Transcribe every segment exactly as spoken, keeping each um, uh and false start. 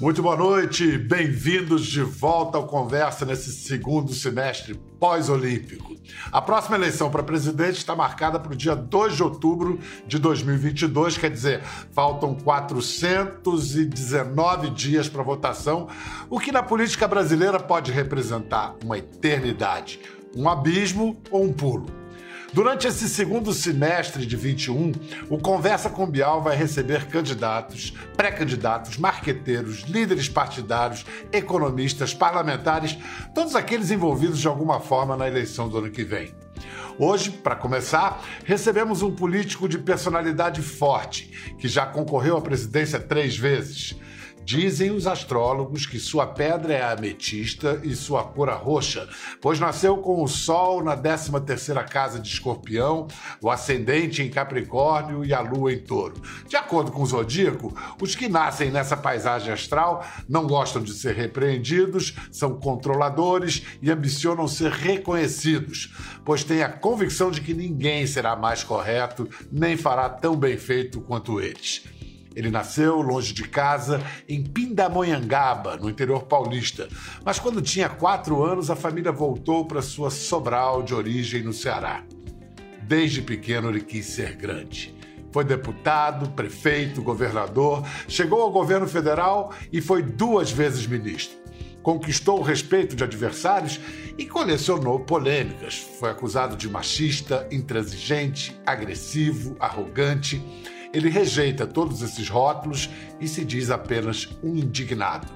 Muito boa noite, bem-vindos de volta ao Conversa nesse segundo semestre pós-olímpico. A próxima eleição para presidente está marcada para o dia dois de outubro de dois mil e vinte e dois, quer dizer, faltam quatrocentos e dezenove dias para votação, o que na política brasileira pode representar uma eternidade, um abismo ou um pulo. Durante esse segundo semestre de vinte e um, o Conversa com Bial vai receber candidatos, pré-candidatos, marqueteiros, líderes partidários, economistas, parlamentares, todos aqueles envolvidos de alguma forma na eleição do ano que vem. Hoje, para começar, recebemos um político de personalidade forte, que já concorreu à presidência três vezes. Dizem os astrólogos que sua pedra é a ametista e sua cor a roxa, pois nasceu com o Sol na décima terceira casa de Escorpião, o ascendente em Capricórnio e a Lua em Touro. De acordo com o zodíaco, os que nascem nessa paisagem astral não gostam de ser repreendidos, são controladores e ambicionam ser reconhecidos, pois têm a convicção de que ninguém será mais correto nem fará tão bem feito quanto eles. Ele nasceu longe de casa, em Pindamonhangaba, no interior paulista. Mas quando tinha quatro anos, a família voltou para sua Sobral de origem no Ceará. Desde pequeno ele quis ser grande. Foi deputado, prefeito, governador, chegou ao governo federal e foi duas vezes ministro. Conquistou o respeito de adversários e colecionou polêmicas. Foi acusado de machista, intransigente, agressivo, arrogante. Ele rejeita todos esses rótulos e se diz apenas um indignado.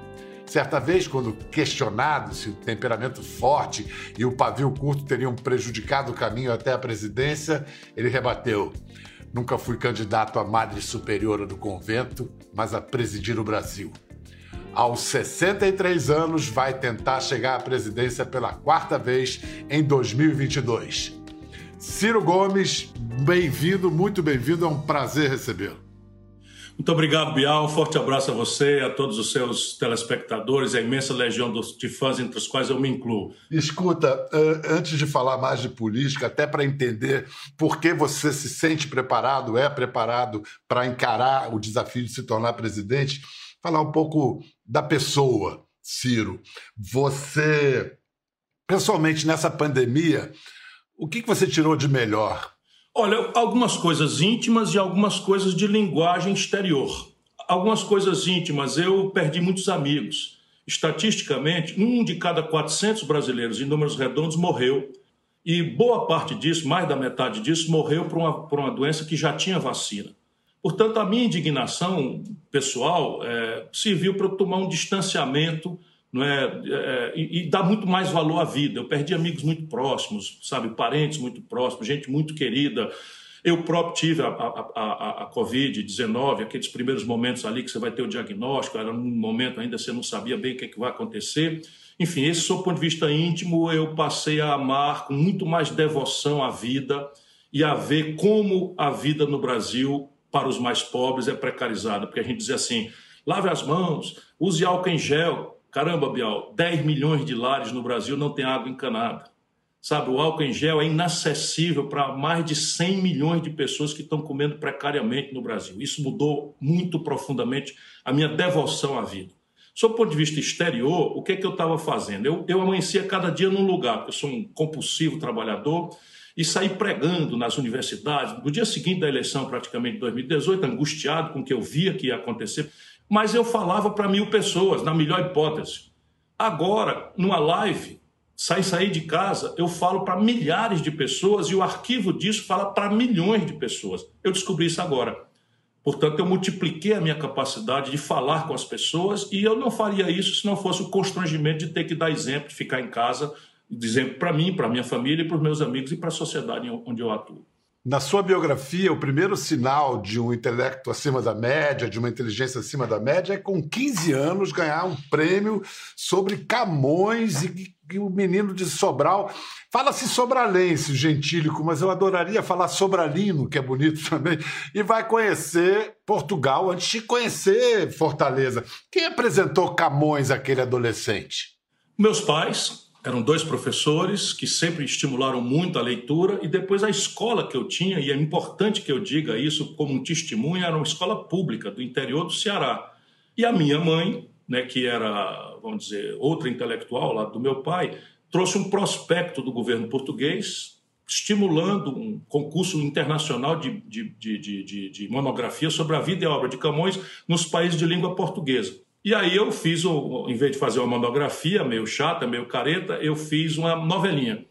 Certa vez, quando questionado se o temperamento forte e o pavio curto teriam prejudicado o caminho até a presidência, ele rebateu: "Nunca fui candidato à Madre Superiora do Convento, mas a presidir o Brasil." Aos sessenta e três anos, vai tentar chegar à presidência pela quarta vez em dois mil e vinte e dois. Ciro Gomes, bem-vindo, muito bem-vindo, é um prazer recebê-lo. Muito obrigado, Bial, um forte abraço a você, a todos os seus telespectadores, a imensa legião de fãs, entre os quais eu me incluo. Escuta, antes de falar mais de política, até para entender por que você se sente preparado, é preparado para encarar o desafio de se tornar presidente, falar um pouco da pessoa, Ciro. Você, pessoalmente, nessa pandemia, o que você tirou de melhor? Olha, algumas coisas íntimas e algumas coisas de linguagem exterior. Algumas coisas íntimas, eu perdi muitos amigos. Estatisticamente, um de cada quatrocentos brasileiros, em números redondos, morreu. E boa parte disso, mais da metade disso, morreu por uma, por uma doença que já tinha vacina. Portanto, a minha indignação pessoal é, serviu para eu tomar um distanciamento, não é, é, e, e dá muito mais valor à vida. Eu perdi amigos muito próximos, sabe, parentes muito próximos, gente muito querida. Eu próprio tive a, a, a, a covid dezenove, aqueles primeiros momentos ali que você vai ter o diagnóstico, era um momento ainda que você não sabia bem o que, é que vai acontecer. Enfim, esse do ponto de vista íntimo, eu passei a amar com muito mais devoção a vida e a ver como a vida no Brasil, para os mais pobres, é precarizada. Porque a gente dizia assim, lave as mãos, use álcool em gel. Caramba, Bial, dez milhões de lares no Brasil não tem água encanada. Sabe, o álcool em gel é inacessível para mais de cem milhões de pessoas que estão comendo precariamente no Brasil. Isso mudou muito profundamente a minha devoção à vida. Sob o ponto de vista exterior, o que é que eu estava fazendo? Eu, eu amanhecia cada dia num lugar, porque eu sou um compulsivo trabalhador, e saí pregando nas universidades. No dia seguinte da eleição, praticamente, de dois mil e dezoito, angustiado com o que eu via que ia acontecer, mas eu falava para mil pessoas, na melhor hipótese. Agora, numa live, sem sair de casa, eu falo para milhares de pessoas e o arquivo disso fala para milhões de pessoas. Eu descobri isso agora. Portanto, eu multipliquei a minha capacidade de falar com as pessoas e eu não faria isso se não fosse o constrangimento de ter que dar exemplo, de ficar em casa, exemplo para mim, para minha família, para os meus amigos e para a sociedade onde eu atuo. Na sua biografia, o primeiro sinal de um intelecto acima da média, de uma inteligência acima da média, é com quinze anos ganhar um prêmio sobre Camões e, e o menino de Sobral. Fala-se sobralense, gentílico, mas eu adoraria falar sobralino, que é bonito também, e vai conhecer Portugal antes de conhecer Fortaleza. Quem apresentou Camões àquele adolescente? Meus pais. Eram dois professores que sempre estimularam muito a leitura e depois a escola que eu tinha, e é importante que eu diga isso como um testemunho, era uma escola pública do interior do Ceará. E a minha mãe, né, que era, vamos dizer, outra intelectual lá do meu pai, trouxe um prospecto do governo português estimulando um concurso internacional de, de, de, de, de, de monografia sobre a vida e a obra de Camões nos países de língua portuguesa. E aí eu fiz, em vez de fazer uma monografia meio chata, meio careta, eu fiz uma novelinha,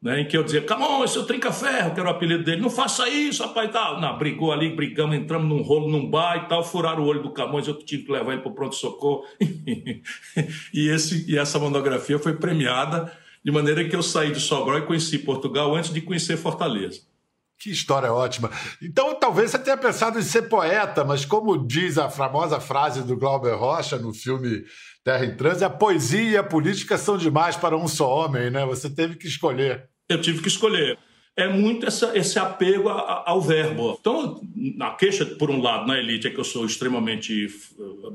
né, em que eu dizia, Camões, seu trinca-ferro, que era o apelido dele, não faça isso, rapaz, e tal. Não, brigou ali, brigamos, entramos num rolo, num bar e tal, furaram o olho do Camões, eu tive que levar ele para o pronto-socorro. e, esse, e essa monografia foi premiada, de maneira que eu saí de Sobral e conheci Portugal antes de conhecer Fortaleza. Que história ótima. Então, talvez você tenha pensado em ser poeta, mas como diz a famosa frase do Glauber Rocha no filme Terra em Transe, a poesia e a política são demais para um só homem, né? Você teve que escolher. Eu tive que escolher. É muito essa, esse apego a, a, ao verbo. Então, a queixa, por um lado, na elite é que eu sou extremamente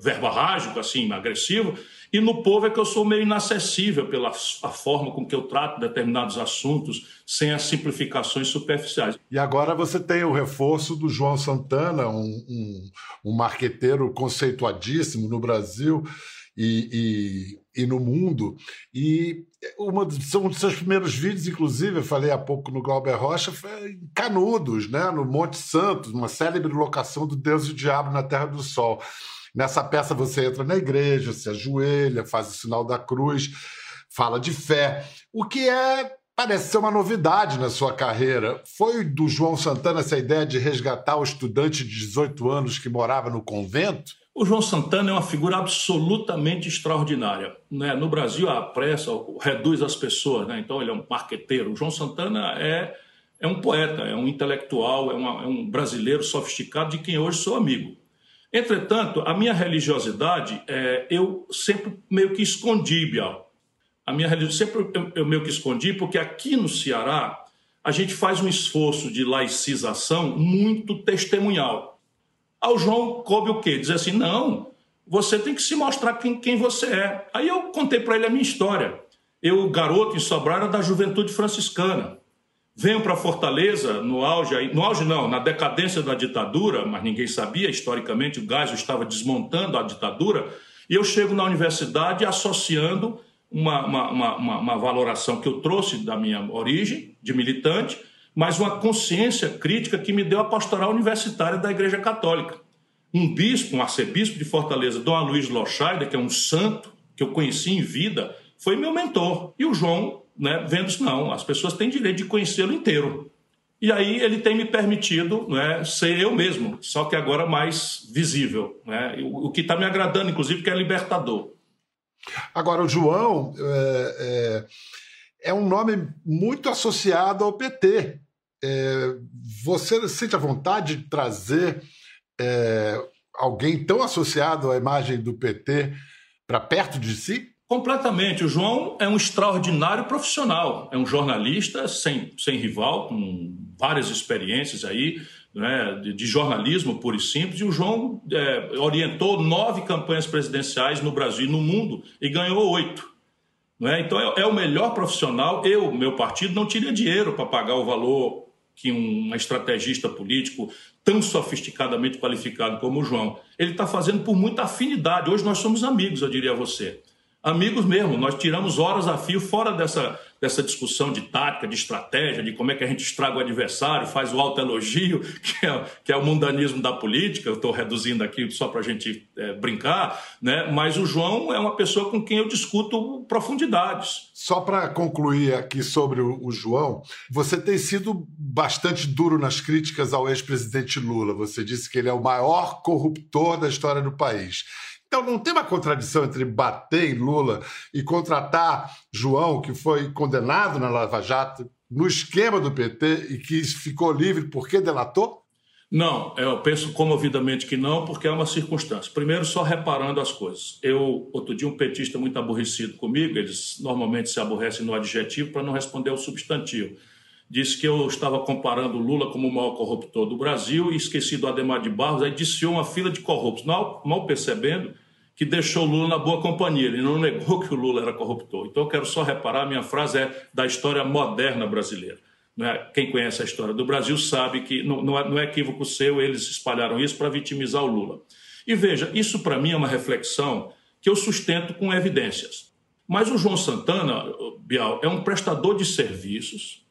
verborrágico, assim, agressivo, e no povo é que eu sou meio inacessível pela a forma com que eu trato determinados assuntos, sem as simplificações superficiais. E agora você tem o reforço do João Santana, um, um, um marqueteiro conceituadíssimo no Brasil e... e... e no mundo, e uma, um dos seus primeiros vídeos, inclusive, eu falei há pouco no Glauber Rocha, foi em Canudos, né? No Monte Santo, uma célebre locação do Deus e o Diabo na Terra do Sol. Nessa peça você entra na igreja, se ajoelha, faz o sinal da cruz, fala de fé, o que é, parece ser uma novidade na sua carreira. Foi do João Santana essa ideia de resgatar o estudante de dezoito anos que morava no convento? O João Santana é uma figura absolutamente extraordinária, né? No Brasil, a pressa reduz as pessoas, né? Então, ele é um marqueteiro. O João Santana é, é um poeta, é um intelectual, é, uma, é um brasileiro sofisticado de quem hoje sou amigo. Entretanto, a minha religiosidade, é, eu sempre meio que escondi, Bial. A minha religiosidade sempre eu, eu meio que escondi, porque aqui no Ceará, a gente faz um esforço de laicização muito testemunhal. Ao João coube o quê? Dizer assim, não, você tem que se mostrar quem, quem você é. Aí eu contei para ele a minha história. Eu, garoto em Sobral, era da juventude franciscana. Venho para Fortaleza, no auge, no auge não, na decadência da ditadura, mas ninguém sabia, historicamente, o Gás estava desmontando a ditadura, e eu chego na universidade associando uma, uma, uma, uma, uma valoração que eu trouxe da minha origem de militante, mas uma consciência crítica que me deu a pastoral universitária da Igreja Católica. Um bispo, um arcebispo de Fortaleza, Dom Aloysio Loscheider, que é um santo que eu conheci em vida, foi meu mentor. E o João, né, vendo isso, não, as pessoas têm direito de conhecê-lo inteiro. E aí ele tem me permitido, né, ser eu mesmo, só que agora mais visível, né? O que está me agradando, inclusive, que é libertador. Agora, o João é, é, é um nome muito associado ao P T. É, você sente a vontade de trazer é, alguém tão associado à imagem do P T para perto de si? Completamente. O João é um extraordinário profissional. É um jornalista sem, sem rival, com várias experiências aí, né, de, de jornalismo puro e simples. E o João é, orientou nove campanhas presidenciais no Brasil e no mundo e ganhou oito. Né? Então é, é o melhor profissional. Eu, meu partido, não tinha dinheiro para pagar o valor que um estrategista político tão sofisticadamente qualificado como o João, ele está fazendo por muita afinidade. Hoje nós somos amigos, eu diria a você. Amigos mesmo, nós tiramos horas a fio fora dessa, dessa discussão de tática, de estratégia, de como é que a gente estraga o adversário, faz o autoelogio, que é, que é o mundanismo da política. Eu estou reduzindo aqui só para a gente é, brincar, né? Mas o João é uma pessoa com quem eu discuto profundidades. Só para concluir aqui sobre o, o João, você tem sido bastante duro nas críticas ao ex-presidente Lula. Você disse que ele é o maior corruptor da história do país. Então não tem uma contradição entre bater em Lula e contratar João, que foi condenado na Lava Jato, no esquema do P T e que ficou livre porque delatou? Não, eu penso comovidamente que não, porque é uma circunstância. Primeiro, só reparando as coisas. Eu, outro dia, um petista muito aborrecido comigo, eles normalmente se aborrecem no adjetivo para não responder ao substantivo. Disse que eu estava comparando Lula como o maior corruptor do Brasil e esqueci do Adhemar de Barros, aí diciou uma fila de corruptos, mal, mal percebendo que deixou Lula na boa companhia. Ele não negou que o Lula era corruptor. Então, eu quero só reparar, a minha frase é da história moderna brasileira. Quem conhece a história do Brasil sabe que, não é equívoco seu, eles espalharam isso para vitimizar o Lula. E veja, isso para mim é uma reflexão que eu sustento com evidências. Mas o João Santana, Bial, é um prestador de serviços,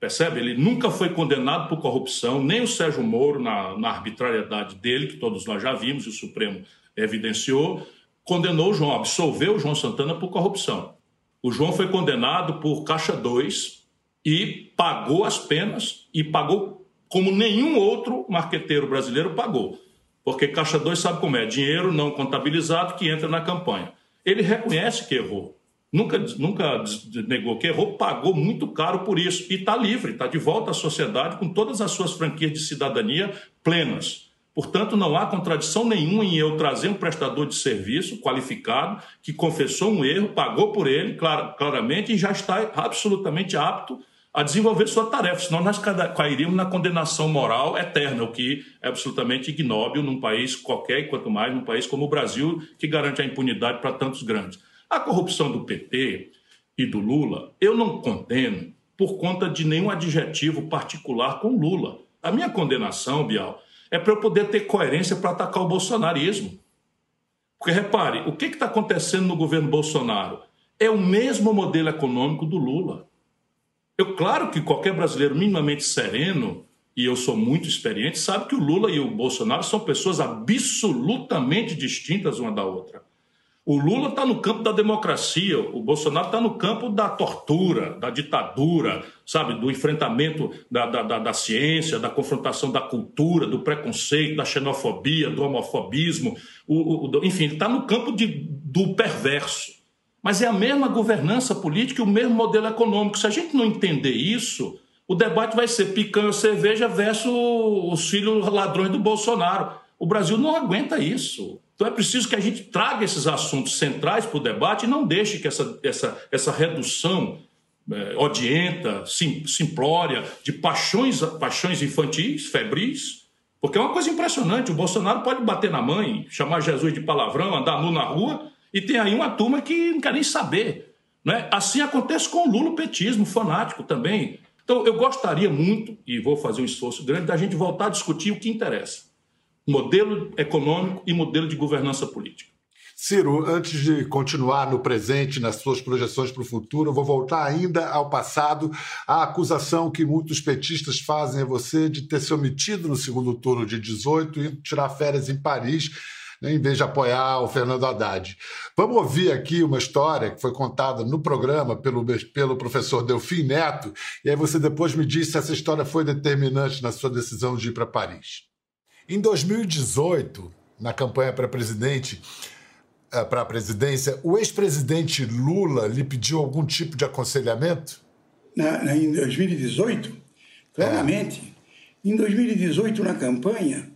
percebe? Ele nunca foi condenado por corrupção, nem o Sérgio Moro, na, na arbitrariedade dele, que todos nós já vimos, e o Supremo evidenciou, condenou o João, absolveu o João Santana por corrupção. O João foi condenado por Caixa dois e pagou as penas, e pagou como nenhum outro marqueteiro brasileiro pagou. Porque Caixa dois sabe como é, dinheiro não contabilizado que entra na campanha. Ele reconhece que errou, nunca, nunca negou que errou, pagou muito caro por isso e está livre, está de volta à sociedade com todas as suas franquias de cidadania plenas. Portanto, não há contradição nenhuma em eu trazer um prestador de serviço qualificado que confessou um erro, pagou por ele clar, claramente e já está absolutamente apto a desenvolver sua tarefa, senão nós cairíamos na condenação moral eterna, o que é absolutamente ignóbil num país qualquer, e quanto mais num país como o Brasil, que garante a impunidade para tantos grandes. A corrupção do P T e do Lula, eu não condeno por conta de nenhum adjetivo particular com Lula. A minha condenação, Bial, é para eu poder ter coerência para atacar o bolsonarismo. Porque, repare, o que está acontecendo no governo Bolsonaro? É o mesmo modelo econômico do Lula. Eu, claro que qualquer brasileiro minimamente sereno, e eu sou muito experiente, sabe que o Lula e o Bolsonaro são pessoas absolutamente distintas uma da outra. O Lula está no campo da democracia, o Bolsonaro está no campo da tortura, da ditadura, sabe, do enfrentamento da, da, da, da ciência, da confrontação da cultura, do preconceito, da xenofobia, do homofobismo, o, o, enfim, ele está no campo de, do perverso. Mas é a mesma governança política e o mesmo modelo econômico. Se a gente não entender isso, o debate vai ser picanha, cerveja versus os filhos ladrões do Bolsonaro. O Brasil não aguenta isso. Então é preciso que a gente traga esses assuntos centrais para o debate e não deixe que essa, essa, essa redução é, odienta, sim, simplória, de paixões, paixões infantis, febris. Porque é uma coisa impressionante. O Bolsonaro pode bater na mãe, chamar Jesus de palavrão, andar nu na rua... E tem aí uma turma que não quer nem saber. Né? Assim acontece com o lulopetismo fanático também. Então, eu gostaria muito, e vou fazer um esforço grande, da gente voltar a discutir o que interessa. Modelo econômico e modelo de governança política. Ciro, antes de continuar no presente, nas suas projeções para o futuro, eu vou voltar ainda ao passado, à acusação que muitos petistas fazem a você de ter se omitido no segundo turno de dezoito e tirar férias em Paris, em vez de apoiar o Fernando Haddad. Vamos ouvir aqui uma história que foi contada no programa pelo, pelo professor Delfim Neto, e aí você depois me disse se essa história foi determinante na sua decisão de ir para Paris. Em dois mil e dezoito, na campanha para presidente, para a presidência, o ex-presidente Lula lhe pediu algum tipo de aconselhamento? Na, na, em dois mil e dezoito? Claramente. É. Em dois mil e dezoito, na campanha,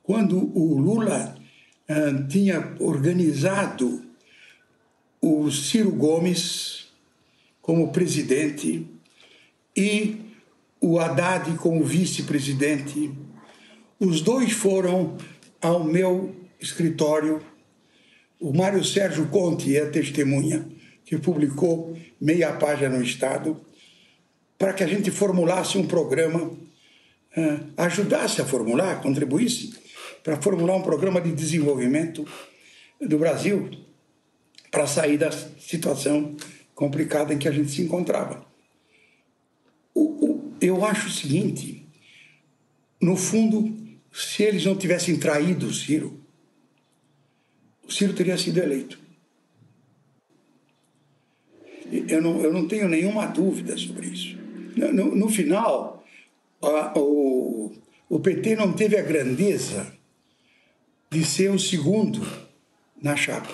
quando o Lula... Uh, tinha organizado o Ciro Gomes como presidente e o Haddad como vice-presidente. Os dois foram ao meu escritório. O Mário Sérgio Conte é testemunha, que publicou meia página no Estado, para que a gente formulasse um programa, uh, ajudasse a formular, contribuísse, para formular um programa de desenvolvimento do Brasil para sair da situação complicada em que a gente se encontrava. O, o, eu acho o seguinte, no fundo, se eles não tivessem traído o Ciro, o Ciro teria sido eleito. Eu não, eu não tenho nenhuma dúvida sobre isso. No, no, no final, a, o, o P T não teve a grandeza de ser o segundo na chapa.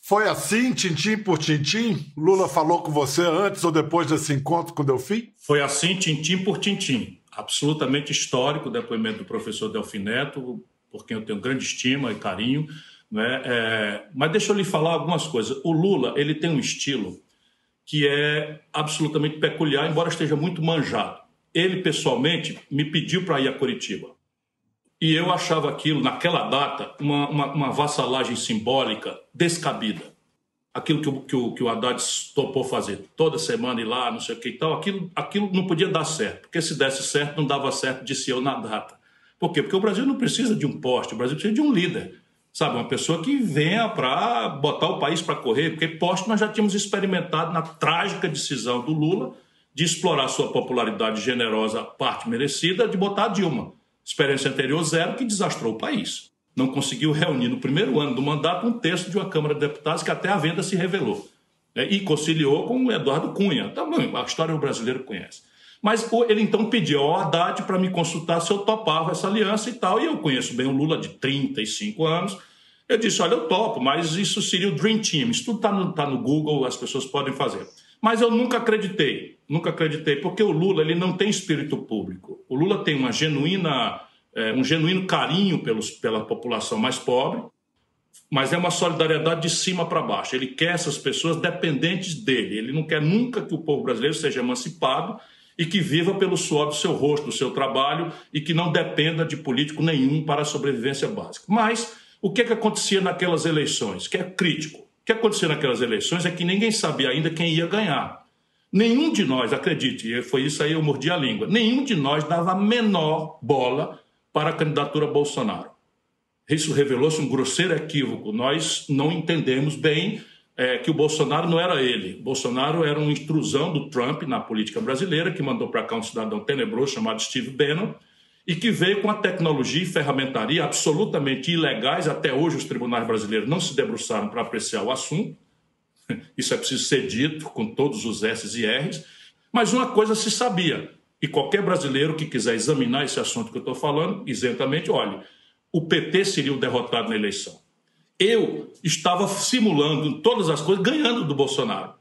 Foi assim, tintim por tintim? Lula falou com você antes ou depois desse encontro com o Delfim? Foi assim, tintim por tintim. Absolutamente histórico o depoimento do professor Delfim Neto, por quem eu tenho grande estima e carinho. Né? É... Mas deixa eu lhe falar algumas coisas. O Lula, ele tem um estilo que é absolutamente peculiar, embora esteja muito manjado. Ele, pessoalmente, me pediu para ir a Curitiba. E eu achava aquilo, naquela data, uma, uma, uma vassalagem simbólica descabida. Aquilo que o, que, o, que o Haddad topou fazer toda semana e lá, não sei o que e tal, aquilo, aquilo não podia dar certo. Porque se desse certo, não dava certo, disse eu na data. Por quê? Porque o Brasil não precisa de um poste, o Brasil precisa de um líder. Sabe, uma pessoa que venha para botar o país para correr, porque posto nós já tínhamos experimentado na trágica decisão do Lula de explorar sua popularidade generosa, parte merecida, de botar a Dilma. Experiência anterior zero, que desastrou o país. Não conseguiu reunir no primeiro ano do mandato um terço de uma Câmara de Deputados que até a venda se revelou. E conciliou com o Eduardo Cunha. Também, a história o brasileiro conhece. Mas ele então pediu ao Haddad para me consultar se eu topava essa aliança e tal. E eu conheço bem o Lula de trinta e cinco anos. Eu disse, olha, eu topo, mas isso seria o Dream Team. Isso tudo está no, tá no Google, as pessoas podem fazer. Mas eu nunca acreditei, nunca acreditei, porque o Lula ele não tem espírito público. O Lula tem uma genuína, é, um genuíno carinho pelos, pela população mais pobre, mas é uma solidariedade de cima para baixo. Ele quer essas pessoas dependentes dele. Ele não quer nunca que o povo brasileiro seja emancipado e que viva pelo suor do seu rosto, do seu trabalho, e que não dependa de político nenhum para a sobrevivência básica. Mas o que, é que acontecia naquelas eleições, que é crítico? O que acontecia naquelas eleições é que ninguém sabia ainda quem ia ganhar. Nenhum de nós, acredite, foi isso aí, eu mordi a língua, nenhum de nós dava a menor bola para a candidatura Bolsonaro. Isso revelou-se um grosseiro equívoco. Nós não entendemos bem... É, que o Bolsonaro não era ele. O Bolsonaro era uma intrusão do Trump na política brasileira, que mandou para cá um cidadão tenebroso chamado Steve Bannon e que veio com a tecnologia e ferramentaria absolutamente ilegais. Até hoje os tribunais brasileiros não se debruçaram para apreciar o assunto. Isso é preciso ser dito com todos os S's e R's. Mas uma coisa se sabia, e qualquer brasileiro que quiser examinar esse assunto que eu estou falando, isentamente, olha, o P T seria o derrotado na eleição. Eu estava simulando todas as coisas, ganhando do Bolsonaro.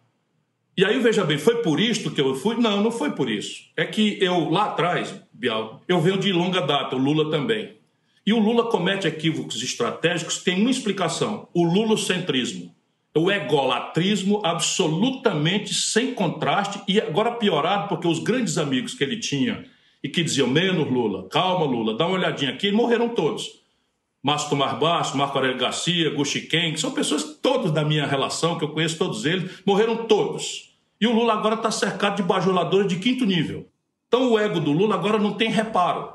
E aí, veja bem, foi por isto que eu fui? Não, não foi por isso. É que eu, lá atrás, Bial, eu venho de longa data, o Lula também. E o Lula comete equívocos estratégicos, tem uma explicação, o lulocentrismo. O egolatrismo absolutamente sem contraste e agora piorado, porque os grandes amigos que ele tinha e que diziam, menos Lula, calma Lula, dá uma olhadinha aqui, morreram todos. Márcio Tomás Baixo, Marco Aurélio Garcia, Guxiquem, que são pessoas todas da minha relação, que eu conheço todos eles, morreram todos. E o Lula agora está cercado de bajuladores de quinto nível. Então o ego do Lula agora não tem reparo,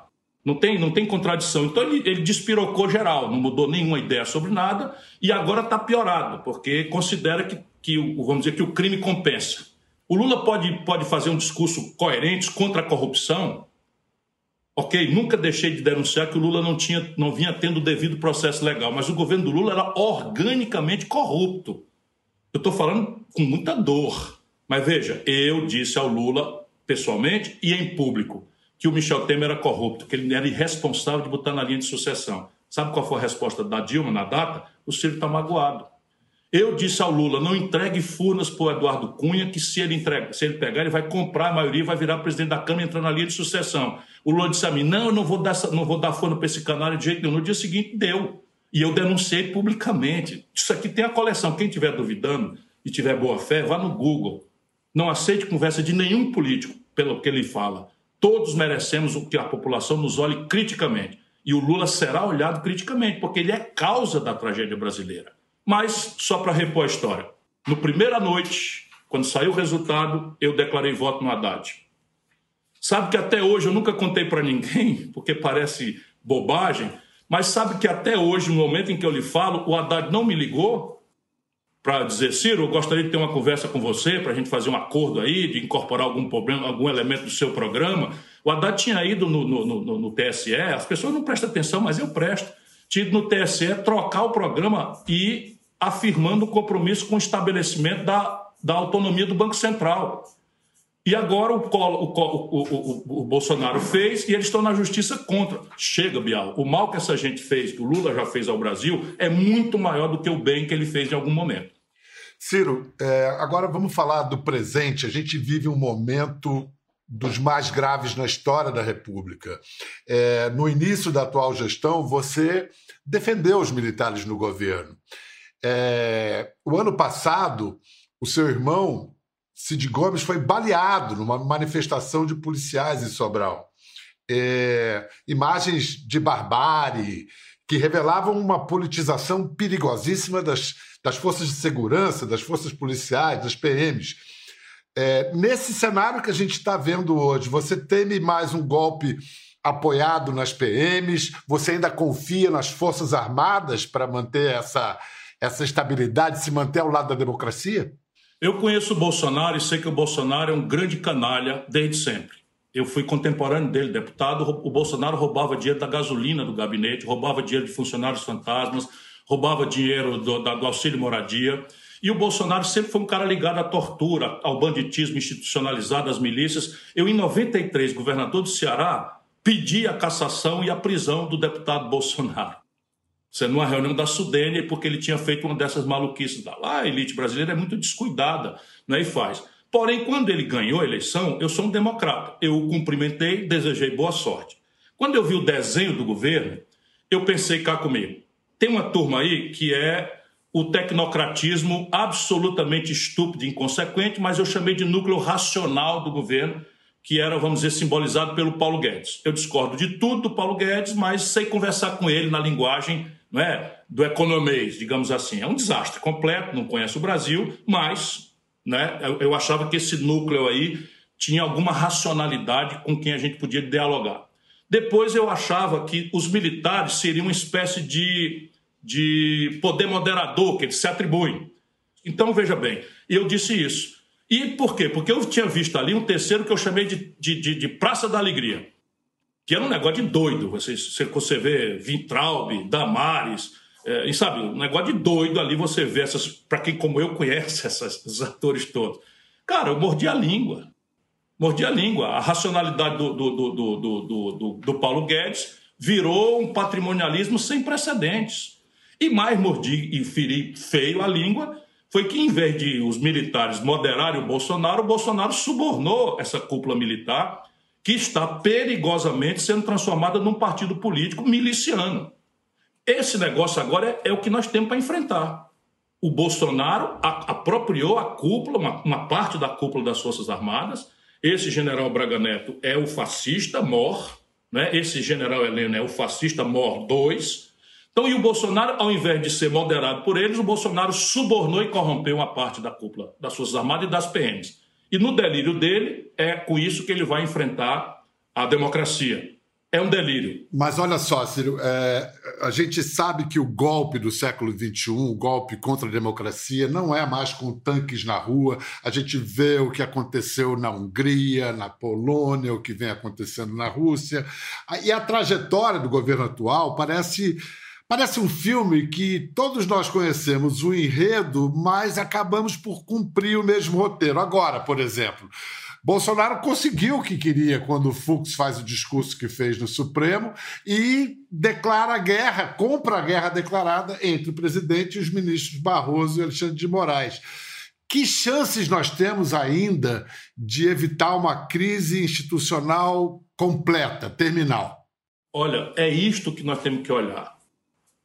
não tem, não tem contradição. Então ele, ele despirocou geral, não mudou nenhuma ideia sobre nada e agora está piorado, porque considera que, que, vamos dizer, que o crime compensa. O Lula pode, pode fazer um discurso coerente contra a corrupção. Ok, nunca deixei de denunciar que o Lula não, tinha, não vinha tendo o devido processo legal, mas o governo do Lula era organicamente corrupto. Eu estou falando com muita dor. Mas veja, eu disse ao Lula, pessoalmente e em público, que o Michel Temer era corrupto, que ele era irresponsável de botar na linha de sucessão. Sabe qual foi a resposta da Dilma na data? O Ciro está magoado. Eu disse ao Lula, não entregue furnas para o Eduardo Cunha, que se ele, entrega, se ele pegar, ele vai comprar a maioria, vai virar presidente da Câmara e entrar na linha de sucessão. O Lula disse a mim, não, eu não vou dar, não vou dar furna para esse canalha de jeito nenhum. No dia seguinte, deu. E eu denunciei publicamente. Isso aqui tem a coleção. Quem estiver duvidando e tiver boa fé, vá no Google. Não aceite conversa de nenhum político pelo que ele fala. Todos merecemos que a população nos olhe criticamente. E o Lula será olhado criticamente, porque ele é causa da tragédia brasileira. Mas, só para repor a história, no primeira noite, quando saiu o resultado, eu declarei voto no Haddad. Sabe que até hoje, eu nunca contei para ninguém, porque parece bobagem, mas sabe que até hoje, no momento em que eu lhe falo, o Haddad não me ligou para dizer, Ciro, eu gostaria de ter uma conversa com você, para a gente fazer um acordo aí, de incorporar algum problema, algum elemento do seu programa. O Haddad tinha ido no, no, no, no T S E, as pessoas não prestam atenção, mas eu presto. Tinha ido no T S E trocar o programa e... afirmando o compromisso com o estabelecimento da, da autonomia do Banco Central. E agora o, Colo, o, Colo, o, o, o, o Bolsonaro fez e eles estão na justiça contra. Chega, Bial, o mal que essa gente fez, que o Lula já fez ao Brasil, é muito maior do que o bem que ele fez em algum momento. Ciro, é, agora vamos falar do presente. A gente vive um momento dos mais graves na história da República. É, no início da atual gestão, você defendeu os militares no governo. É, o ano passado, o seu irmão, Cid Gomes, foi baleado numa manifestação de policiais em Sobral. É, imagens de barbárie que revelavam uma politização perigosíssima das, das forças de segurança, das forças policiais, das P Ms. É, nesse cenário que a gente está vendo hoje, você teme mais um golpe apoiado nas P Ms? Você ainda confia nas Forças Armadas para manter essa, essa estabilidade, se manter ao lado da democracia? Eu conheço o Bolsonaro e sei que o Bolsonaro é um grande canalha desde sempre. Eu fui contemporâneo dele, deputado. O Bolsonaro roubava dinheiro da gasolina do gabinete, roubava dinheiro de funcionários fantasmas, roubava dinheiro do, do auxílio moradia. E o Bolsonaro sempre foi um cara ligado à tortura, ao banditismo institucionalizado, às milícias. Eu, em noventa e três, governador do Ceará, pedi a cassação e a prisão do deputado Bolsonaro. Isso é numa reunião da Sudene, porque ele tinha feito uma dessas maluquices da lá. A elite brasileira é muito descuidada, né, e faz. Porém, quando ele ganhou a eleição, eu sou um democrata. Eu o cumprimentei, desejei boa sorte. Quando eu vi o desenho do governo, eu pensei cá comigo. Tem uma turma aí que é o tecnocratismo absolutamente estúpido e inconsequente, mas eu chamei de núcleo racional do governo, que era, vamos dizer, simbolizado pelo Paulo Guedes. Eu discordo de tudo do Paulo Guedes, mas sei conversar com ele na linguagem, não é, do economês, digamos assim. É um desastre completo, não conhece o Brasil, mas, né, eu achava que esse núcleo aí tinha alguma racionalidade com quem a gente podia dialogar. Depois eu achava que os militares seriam uma espécie de... de poder moderador que eles se atribuem. Então, veja bem, eu disse isso. E por quê? Porque eu tinha visto ali um terceiro que eu chamei de, de, de, de Praça da Alegria, que era um negócio de doido. Você, você vê Weintraub, Damares, é, e sabe, um negócio de doido ali você vê essas... Para quem como eu conhece essas, esses atores todos. Cara, eu mordi a língua. Mordi a língua. A racionalidade do, do, do, do, do, do, do Paulo Guedes virou um patrimonialismo sem precedentes. E mais mordi e feri feio a língua foi que, em vez de os militares moderarem o Bolsonaro, o Bolsonaro subornou essa cúpula militar que está perigosamente sendo transformada num partido político miliciano. Esse negócio agora é, é o que nós temos para enfrentar. O Bolsonaro a, apropriou a cúpula, uma, uma parte da cúpula das Forças Armadas. Esse general Braga Neto é o fascista mor, né? Esse general Heleno é o fascista mor dois. Então, e o Bolsonaro, ao invés de ser moderado por eles, o Bolsonaro subornou e corrompeu uma parte da cúpula das Forças Armadas e das P Ms. E no delírio dele, é com isso que ele vai enfrentar a democracia. É um delírio. Mas olha só, Ciro, é, a gente sabe que o golpe do século vinte e um, o golpe contra a democracia, não é mais com tanques na rua. A gente vê o que aconteceu na Hungria, na Polônia, o que vem acontecendo na Rússia. E a trajetória do governo atual parece... Parece um filme que todos nós conhecemos o enredo, mas acabamos por cumprir o mesmo roteiro. Agora, por exemplo, Bolsonaro conseguiu o que queria quando o Fux faz o discurso que fez no Supremo e declara a guerra, compra a guerra declarada entre o presidente e os ministros Barroso e Alexandre de Moraes. Que chances nós temos ainda de evitar uma crise institucional completa, terminal? Olha, é isto que nós temos que olhar.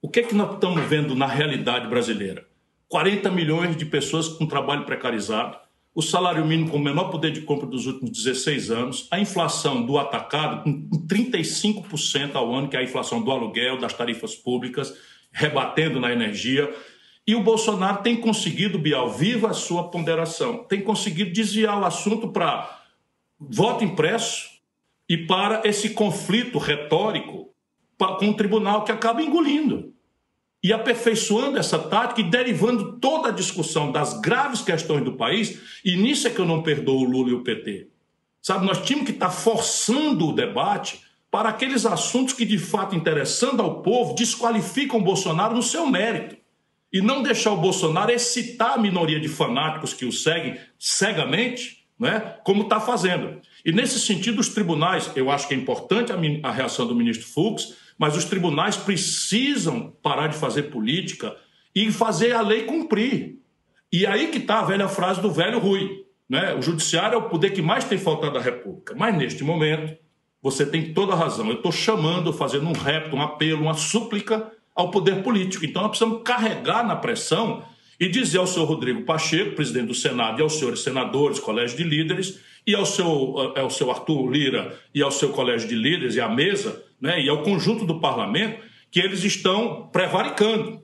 O que é que nós estamos vendo na realidade brasileira? quarenta milhões de pessoas com trabalho precarizado, o salário mínimo com o menor poder de compra dos últimos dezesseis anos, a inflação do atacado com trinta e cinco por cento ao ano, que é a inflação do aluguel, das tarifas públicas, rebatendo na energia. E o Bolsonaro tem conseguido, Bial, viva a sua ponderação, tem conseguido desviar o assunto para voto impresso e para esse conflito retórico com o tribunal que acaba engolindo. E aperfeiçoando essa tática e derivando toda a discussão das graves questões do país, e nisso é que eu não perdoo o Lula e o P T. Sabe, nós tínhamos que estar forçando o debate para aqueles assuntos que, de fato, interessando ao povo, desqualificam o Bolsonaro no seu mérito. E não deixar o Bolsonaro excitar a minoria de fanáticos que o seguem cegamente, né, como está fazendo. E, nesse sentido, os tribunais, eu acho que é importante a reação do ministro Fux, mas os tribunais precisam parar de fazer política e fazer a lei cumprir. E aí que está a velha frase do velho Rui, né? O judiciário é o poder que mais tem faltado à República. Mas, neste momento, você tem toda a razão. Eu estou chamando, fazendo um repto, um apelo, uma súplica ao poder político. Então, nós precisamos carregar na pressão e dizer ao senhor Rodrigo Pacheco, presidente do Senado, e aos senhores senadores, colégio de líderes, e ao seu, ao seu Arthur Lira, e ao seu colégio de líderes, e à mesa... Né, e ao conjunto do parlamento, que eles estão prevaricando,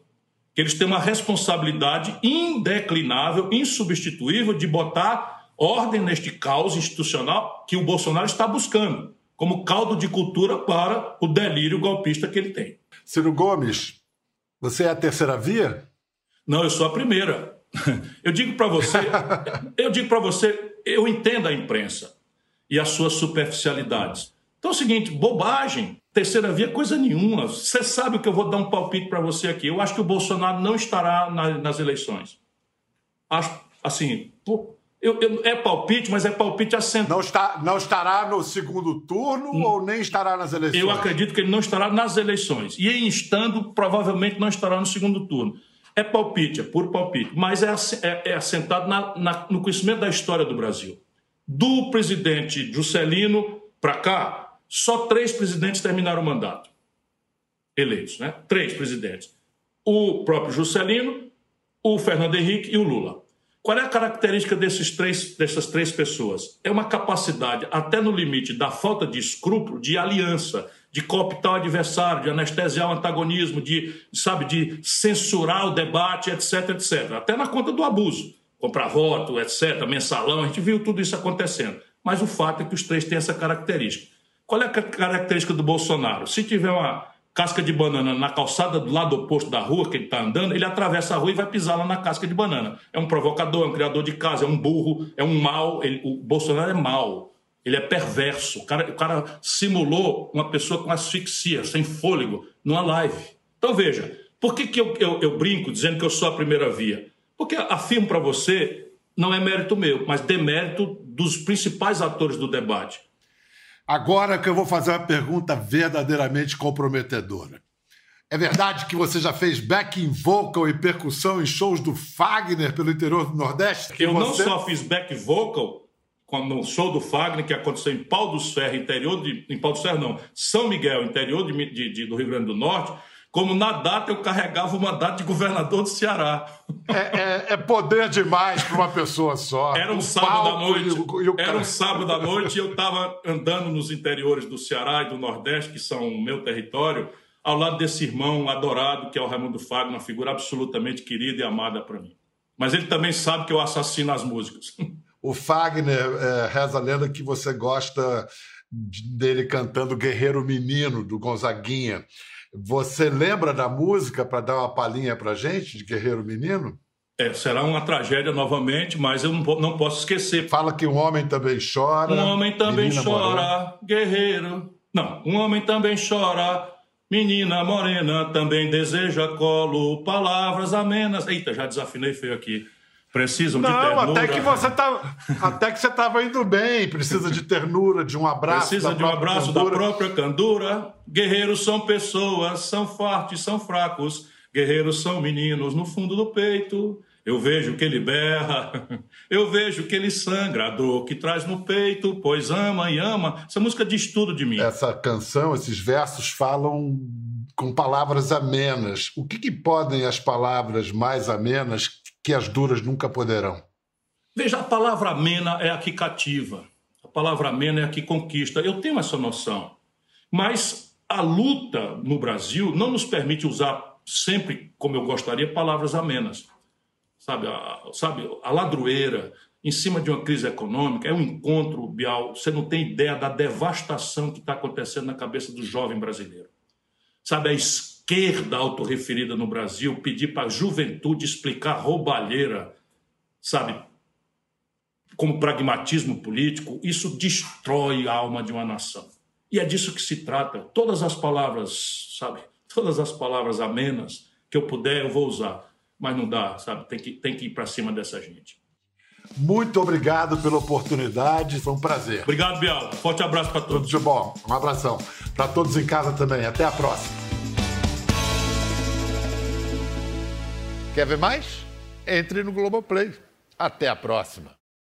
que eles têm uma responsabilidade indeclinável, insubstituível de botar ordem neste caos institucional que o Bolsonaro está buscando. como caldo de cultura para o delírio golpista que ele tem. Ciro Gomes, você é a terceira via? Não, eu sou a primeira. Eu digo para você, eu digo para você, eu entendo a imprensa e as suas superficialidades. Então é o seguinte, bobagem, terceira via coisa nenhuma. Você sabe o que eu vou dar um palpite para você aqui. Eu acho que o Bolsonaro não estará na, nas eleições. Acho, assim, pô, eu, eu, é palpite, mas é palpite assentado. Não, está, não estará no segundo turno não, ou nem estará nas eleições? Eu acredito que ele não estará nas eleições. E em estando, provavelmente não estará no segundo turno. É palpite, é puro palpite, mas é, é, é assentado na, na, no conhecimento da história do Brasil. Do presidente Juscelino para cá, só três presidentes terminaram o mandato. Eleitos, né? Três presidentes. O próprio Juscelino, o Fernando Henrique e o Lula. Qual é a característica desses três, dessas três pessoas? É uma capacidade, até no limite da falta de escrúpulo, de aliança, de cooptar o adversário, de anestesiar o antagonismo, de, sabe, de censurar o debate, etc, etcétera. Até na conta do abuso, comprar voto, etcétera, mensalão, a gente viu tudo isso acontecendo. Mas o fato é que os três têm essa característica. Qual é a característica do Bolsonaro? Se tiver uma casca de banana na calçada do lado oposto da rua que ele está andando, ele atravessa a rua e vai pisar lá na casca de banana. É um provocador, é um criador de casa, é um burro, é um mau. Ele, o Bolsonaro é mau. Ele é perverso. O cara, o cara simulou uma pessoa com asfixia, sem fôlego, numa live. Então, veja, por que, que eu, eu, eu brinco dizendo que eu sou a primeira via? Porque afirmo para você, não é mérito meu, mas demérito dos principais atores do debate. Agora que eu vou fazer uma pergunta verdadeiramente comprometedora. É verdade que você já fez backing vocal e percussão em shows do Fagner pelo interior do Nordeste? Eu não você... só fiz back vocal... no show do Fagner, que aconteceu em Pau dos Ferros, interior de... Em Pau dos Ferros, não. São Miguel, interior de, de, de, do Rio Grande do Norte, como na data eu carregava o mandato de governador do Ceará. É, é, é poder demais para uma pessoa só. Era um sábado à noite. E o, e o... Era um sábado à noite e eu estava andando nos interiores do Ceará e do Nordeste, que são o meu território, ao lado desse irmão adorado, que é o Raimundo Fagner, uma figura absolutamente querida e amada para mim. Mas ele também sabe que eu assassino as músicas. O Fagner, é, reza a lenda que você gosta dele cantando Guerreiro Menino, do Gonzaguinha. Você lembra da música para dar uma palhinha para gente de Guerreiro Menino? É, será uma tragédia novamente, mas eu não, não posso esquecer. Fala que um homem também chora. Um homem também chora, morena. Guerreiro. Não, um homem também chora, menina morena, também deseja colo, palavras amenas. Eita, já desafinei feio aqui. Precisam não, de ternura. Não, até que você tá, até que você estava indo bem. Precisa de ternura, de um abraço. Precisa de um abraço candura. Da própria candura. Guerreiros são pessoas, são fortes, são fracos. Guerreiros são meninos no fundo do peito. Eu vejo que ele berra, eu vejo que ele sangra, a dor que traz no peito, pois ama e ama. Essa música diz tudo de mim. Essa canção, esses versos falam com palavras amenas. O que, que podem as palavras mais amenas que as duras nunca poderão? Veja, a palavra amena é a que cativa. A palavra amena é a que conquista. Eu tenho essa noção. Mas a luta no Brasil não nos permite usar sempre, como eu gostaria, palavras amenas. Sabe, a, sabe, a ladroeira, em cima de uma crise econômica, é um encontro, Bial. Você não tem ideia da devastação que está acontecendo na cabeça do jovem brasileiro. Sabe, a esquerda. Esquerda autorreferida no Brasil, pedir para a juventude explicar roubalheira, sabe, como pragmatismo político, isso destrói a alma de uma nação. E é disso que se trata. Todas as palavras, sabe, todas as palavras amenas que eu puder, eu vou usar. Mas não dá, sabe, tem que, tem que ir para cima dessa gente. Muito obrigado pela oportunidade, foi um prazer. Obrigado, Bial. Forte abraço para todos. Tudo de bom, um abração. Para todos em casa também. Até a próxima. Quer ver mais? Entre no Globoplay. Até a próxima.